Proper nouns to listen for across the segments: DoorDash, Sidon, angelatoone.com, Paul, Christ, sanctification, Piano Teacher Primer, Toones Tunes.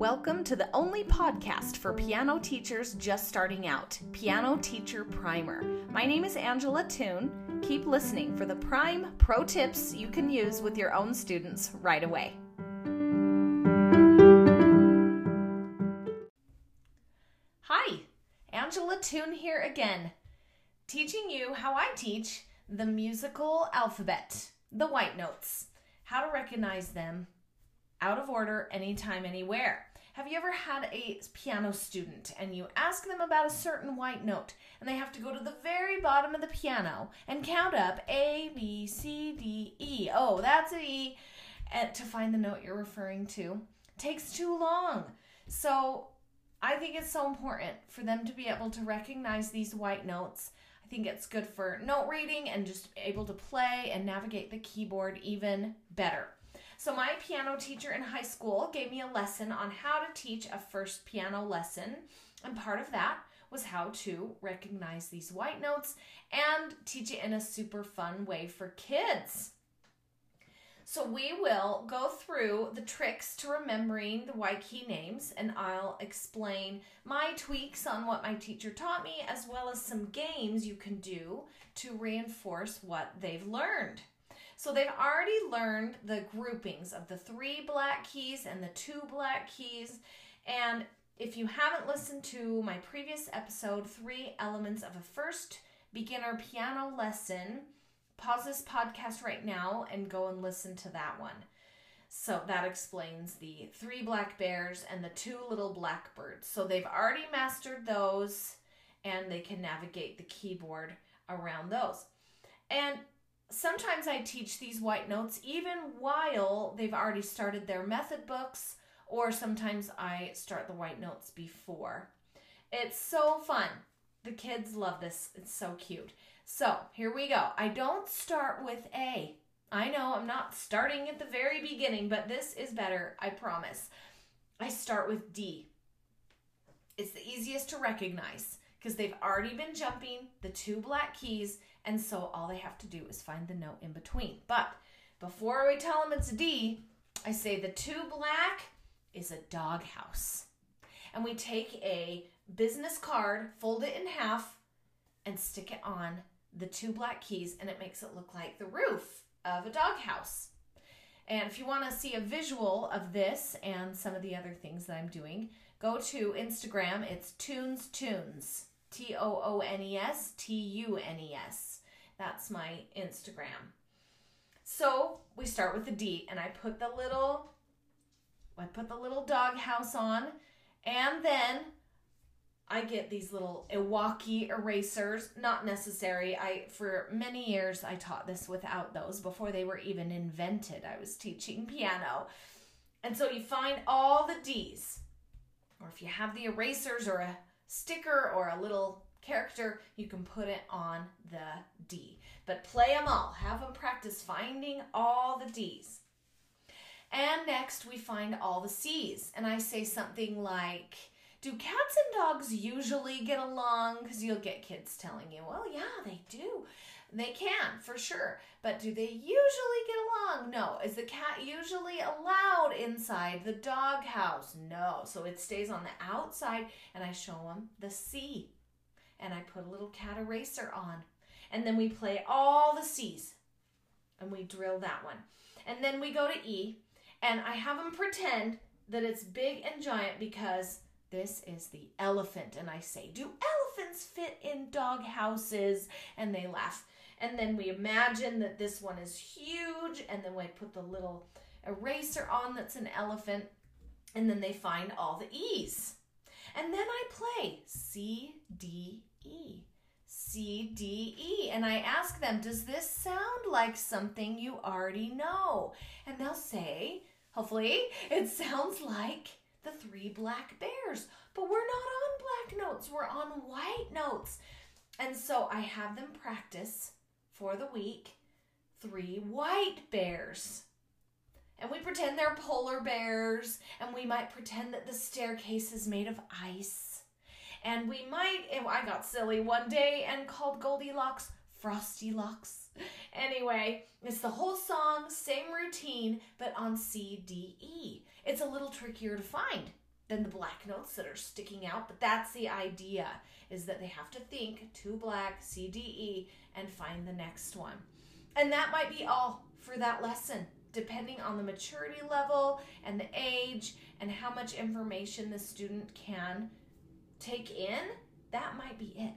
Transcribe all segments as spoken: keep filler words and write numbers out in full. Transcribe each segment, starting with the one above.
Welcome to the only podcast for piano teachers just starting out, Piano Teacher Primer. My name is Angela Toone. Keep listening for the prime pro tips you can use with your own students right away. Hi, Angela Toone here again, teaching you how I teach the musical alphabet, the white notes, how to recognize them out of order, anytime, anywhere. Have you ever had a piano student and you ask them about a certain white note and they have to go to the very bottom of the piano and count up A, B, C, D, E. Oh, that's an E. And to find the note you're referring to takes too long. So I think it's so important for them to be able to recognize these white notes. I think it's good for note reading and just able to play and navigate the keyboard even better. So my piano teacher in high school gave me a lesson on how to teach a first piano lesson, and part of that was how to recognize these white notes and teach it in a super fun way for kids. So we will go through the tricks to remembering the white key names, and I'll explain my tweaks on what my teacher taught me, as well as some games you can do to reinforce what they've learned. So they've already learned the groupings of the three black keys and the two black keys. And if you haven't listened to my previous episode, Three Elements of a First Beginner Piano Lesson, pause this podcast right now and go and listen to that one. So that explains the three black bears and the two little blackbirds. So they've already mastered those and they can navigate the keyboard around those. And sometimes I teach these white notes even while they've already started their method books, or sometimes I start the white notes before. It's so fun. The kids love this. It's so cute. So here we go. I don't start with A. I know I'm not starting at the very beginning, but this is better, I promise. I start with D. It's the easiest to recognize because they've already been jumping the two black keys, and so all they have to do is find the note in between. But before we tell them it's a D, I say the two black is a doghouse. And we take a business card, fold it in half, and stick it on the two black keys, and it makes it look like the roof of a doghouse. And if you want to see a visual of this and some of the other things that I'm doing, go to Instagram. It's Toones Tunes. T O O N E S, T U N E S. That's my Instagram. So we start with the D, and I put the little, I put the little doghouse on, and then I get these little Iwaki erasers. Not necessary. I, for many years, I taught this without those before they were even invented. I was teaching piano. And so you find all the D's, or if you have the erasers or a sticker or a little character, you can put it on the D. But play them all. Have them practice finding all the D's. And next we find all the C's. And I say something like, do cats and dogs usually get along? Because you'll get kids telling you, well, yeah, they do. They can, for sure. But do they usually get along? No. Is the cat usually allowed inside the doghouse? No. So it stays on the outside, and I show them the C. And I put a little cat eraser on. And then we play all the C's, and we drill that one. And then we go to E, and I have them pretend that it's big and giant because this is the elephant. And I say, do elephants fit in doghouses? And they laugh. And then we imagine that this one is huge, and then we put the little eraser on that's an elephant, and then they find all the E's. And then I play C, D, E, C, D, E, and I ask them, does this sound like something you already know? And they'll say, hopefully, it sounds like the three black bears, but we're not on black notes, we're on white notes. And so I have them practice for the week, three white bears. And we pretend they're polar bears, and we might pretend that the staircase is made of ice. And we might, and I got silly one day and called Goldilocks Frosty Locks. Anyway, it's the whole song, same routine, but on C, D, E. It's a little trickier to find than the black notes that are sticking out. But that's the idea, is that they have to think two black, C, D, E, and find the next one. And that might be all for that lesson, depending on the maturity level and the age and how much information the student can take in. That might be it.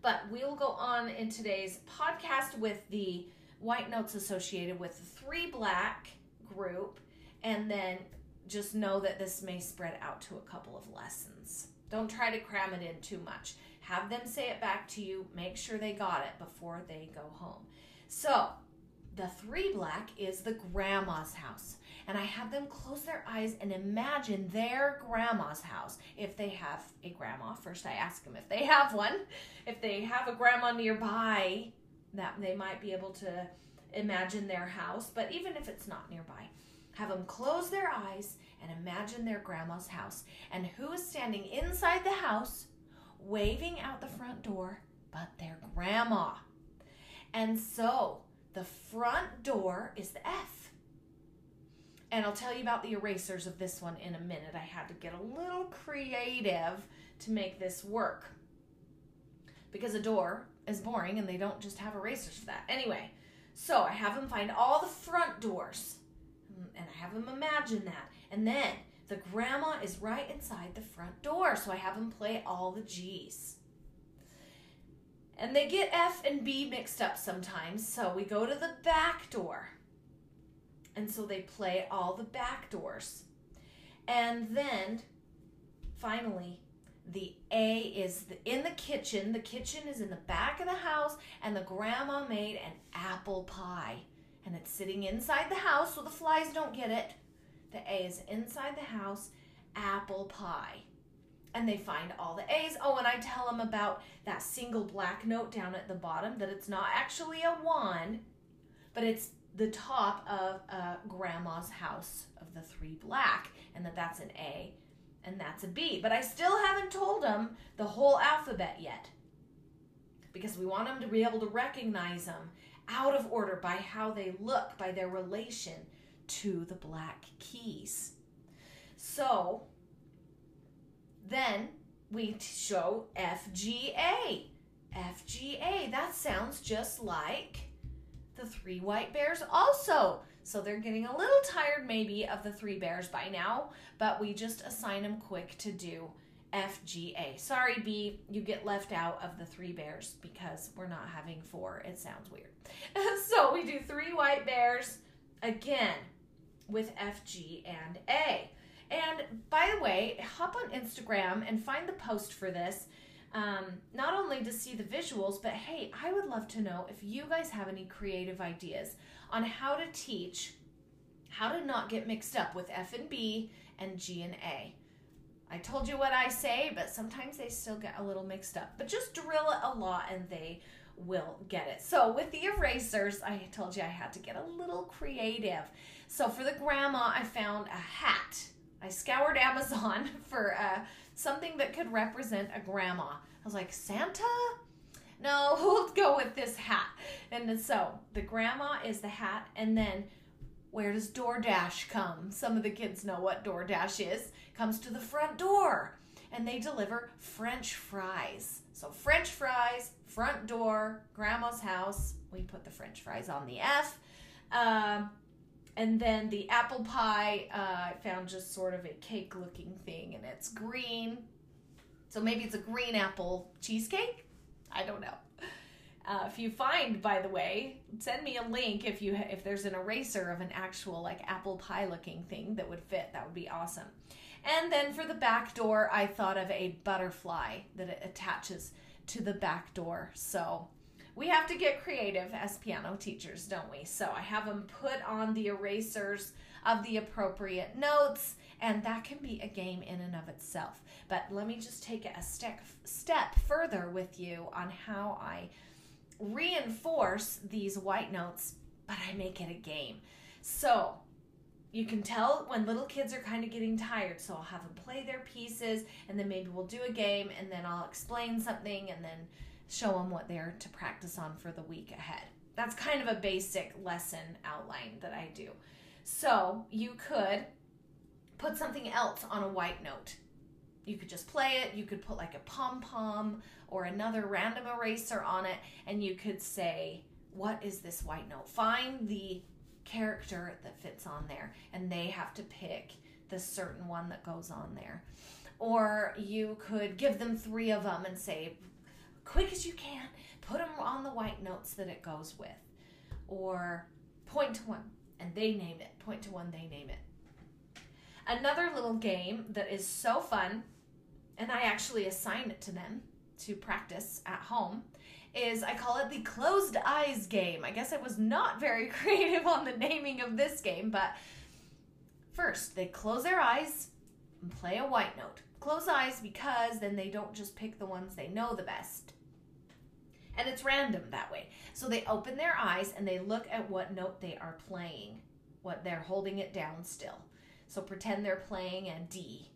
But we'll go on in today's podcast with the white notes associated with the three black group, and then just know that this may spread out to a couple of lessons. Don't try to cram it in too much. Have them say it back to you. Make sure they got it before they go home. So the three black is the grandma's house. And I have them close their eyes and imagine their grandma's house. If they have a grandma, first I ask them if they have one. If they have a grandma nearby, that they might be able to imagine their house. But even if it's not nearby, have them close their eyes and imagine their grandma's house. And who is standing inside the house, waving out the front door, but their grandma. And so the front door is the F. And I'll tell you about the erasers of this one in a minute. I had to get a little creative to make this work, because a door is boring and they don't just have erasers for that. Anyway, so I have them find all the front doors. And I have them imagine that. And then the grandma is right inside the front door. So I have them play all the G's. And they get F and B mixed up sometimes. So we go to the back door. And so they play all the back doors. And then finally, the A is in the kitchen. The kitchen is in the back of the house. And the grandma made an apple pie. And it's sitting inside the house, so the flies don't get it. The A is inside the house, apple pie. And they find all the A's. Oh, and I tell them about that single black note down at the bottom, that it's not actually a one, but it's the top of uh, grandma's house of the three black, and that that's an A and that's a B. But I still haven't told them the whole alphabet yet, because we want them to be able to recognize them out of order by how they look, by their relation to the black keys. So then we show F G A. F G A, that sounds just like the three white bears also. So they're getting a little tired maybe of the three bears by now, but we just assign them quick to do F G A. Sorry, B, you get left out of the three bears because we're not having four. It sounds weird. So we do three white bears again with F, G, and A. And by the way, hop on Instagram and find the post for this, um, not only to see the visuals, but hey, I would love to know if you guys have any creative ideas on how to teach, how to not get mixed up with F and B and G and A. I told you what I say, but sometimes they still get a little mixed up. But just drill it a lot and they will get it. So with the erasers, I told you I had to get a little creative. So for the grandma, I found a hat. I scoured Amazon for uh, something that could represent a grandma. I was like, Santa? No, we'll go with this hat. And so the grandma is the hat. And then where does DoorDash come? Some of the kids know what DoorDash is. Comes to the front door, and they deliver French fries. So French fries, front door, grandma's house. We put the French fries on the F. Um, and then the apple pie, uh, I found just sort of a cake-looking thing, and it's green. So maybe it's a green apple cheesecake? I don't know. Uh, if you find, by the way, send me a link if you if there's an eraser of an actual like apple pie looking thing that would fit. That would be awesome. And then for the back door, I thought of a butterfly that it attaches to the back door. So we have to get creative as piano teachers, don't we? So I have them put on the erasers of the appropriate notes, and that can be a game in and of itself. But let me just take it a step step further with you on how I reinforce these white notes, but I make it a game. So you can tell when little kids are kind of getting tired, so I'll have them play their pieces, and then maybe we'll do a game, and then I'll explain something, and then show them what they're to practice on for the week ahead. That's kind of a basic lesson outline that I do. So you could put something else on a white note. You could just play it. You could put like a pom-pom or another random eraser on it, and you could say, what is this white note? Find the character that fits on there, and they have to pick the certain one that goes on there. Or you could give them three of them and say, quick as you can, put them on the white notes that it goes with. Or point to one and they name it. Point to one, they name it. Another little game that is so fun, and I actually assign it to them to practice at home, is I call it the closed eyes game. I guess I was not very creative on the naming of this game, but first they close their eyes and play a white note. Close eyes because then they don't just pick the ones they know the best. And it's random that way. So they open their eyes and they look at what note they are playing, what they're holding it down still. So pretend they're playing a D.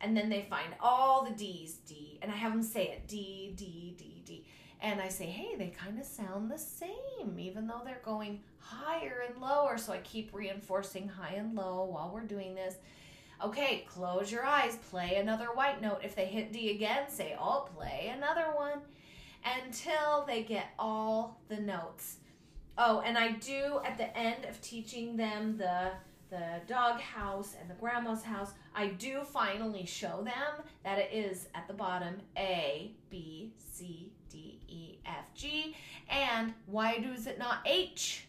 And then they find all the D's, D, and I have them say it, D, D, D, D. And I say, hey, they kind of sound the same, even though they're going higher and lower. So I keep reinforcing high and low while we're doing this. Okay, close your eyes, play another white note. If they hit D again, say, oh, play another one until they get all the notes. Oh, and I do, at the end of teaching them the the dog house and the grandma's house, I do finally show them that it is at the bottom A, B, C, D, E, F, G, and why is it not H?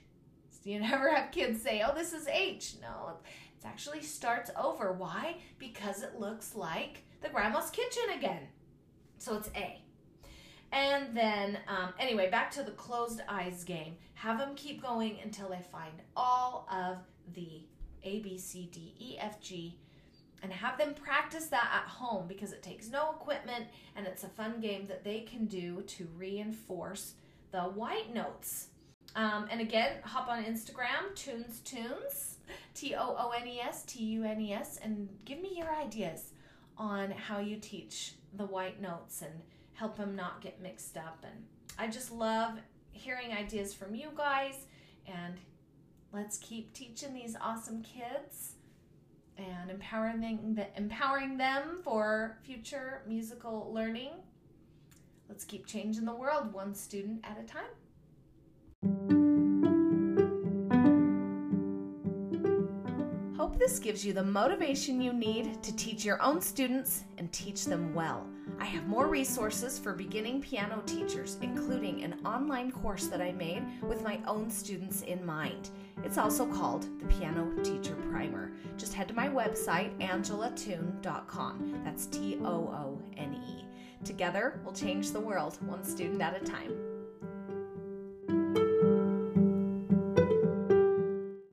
So you never have kids say, oh, this is H. No, it actually starts over. Why? Because it looks like the grandma's kitchen again. So it's A. And then, um, anyway, back to the closed eyes game. Have them keep going until they find all of the A, B, C, D, E, F, G, and have them practice that at home because it takes no equipment and it's a fun game that they can do to reinforce the white notes. Um, and again, hop on Instagram, Toones Tunes, T O O N E S T U N E S, and give me your ideas on how you teach the white notes and help them not get mixed up. And I just love hearing ideas from you guys, and let's keep teaching these awesome kids and empowering them, empowering them for future musical learning. Let's keep changing the world one student at a time. Hope this gives you the motivation you need to teach your own students and teach them well. I have more resources for beginning piano teachers, including an online course that I made with my own students in mind. It's also called the Piano Teacher Primer. Just head to my website, angela toone dot com. That's T O O N E. Together, we'll change the world one student at a time.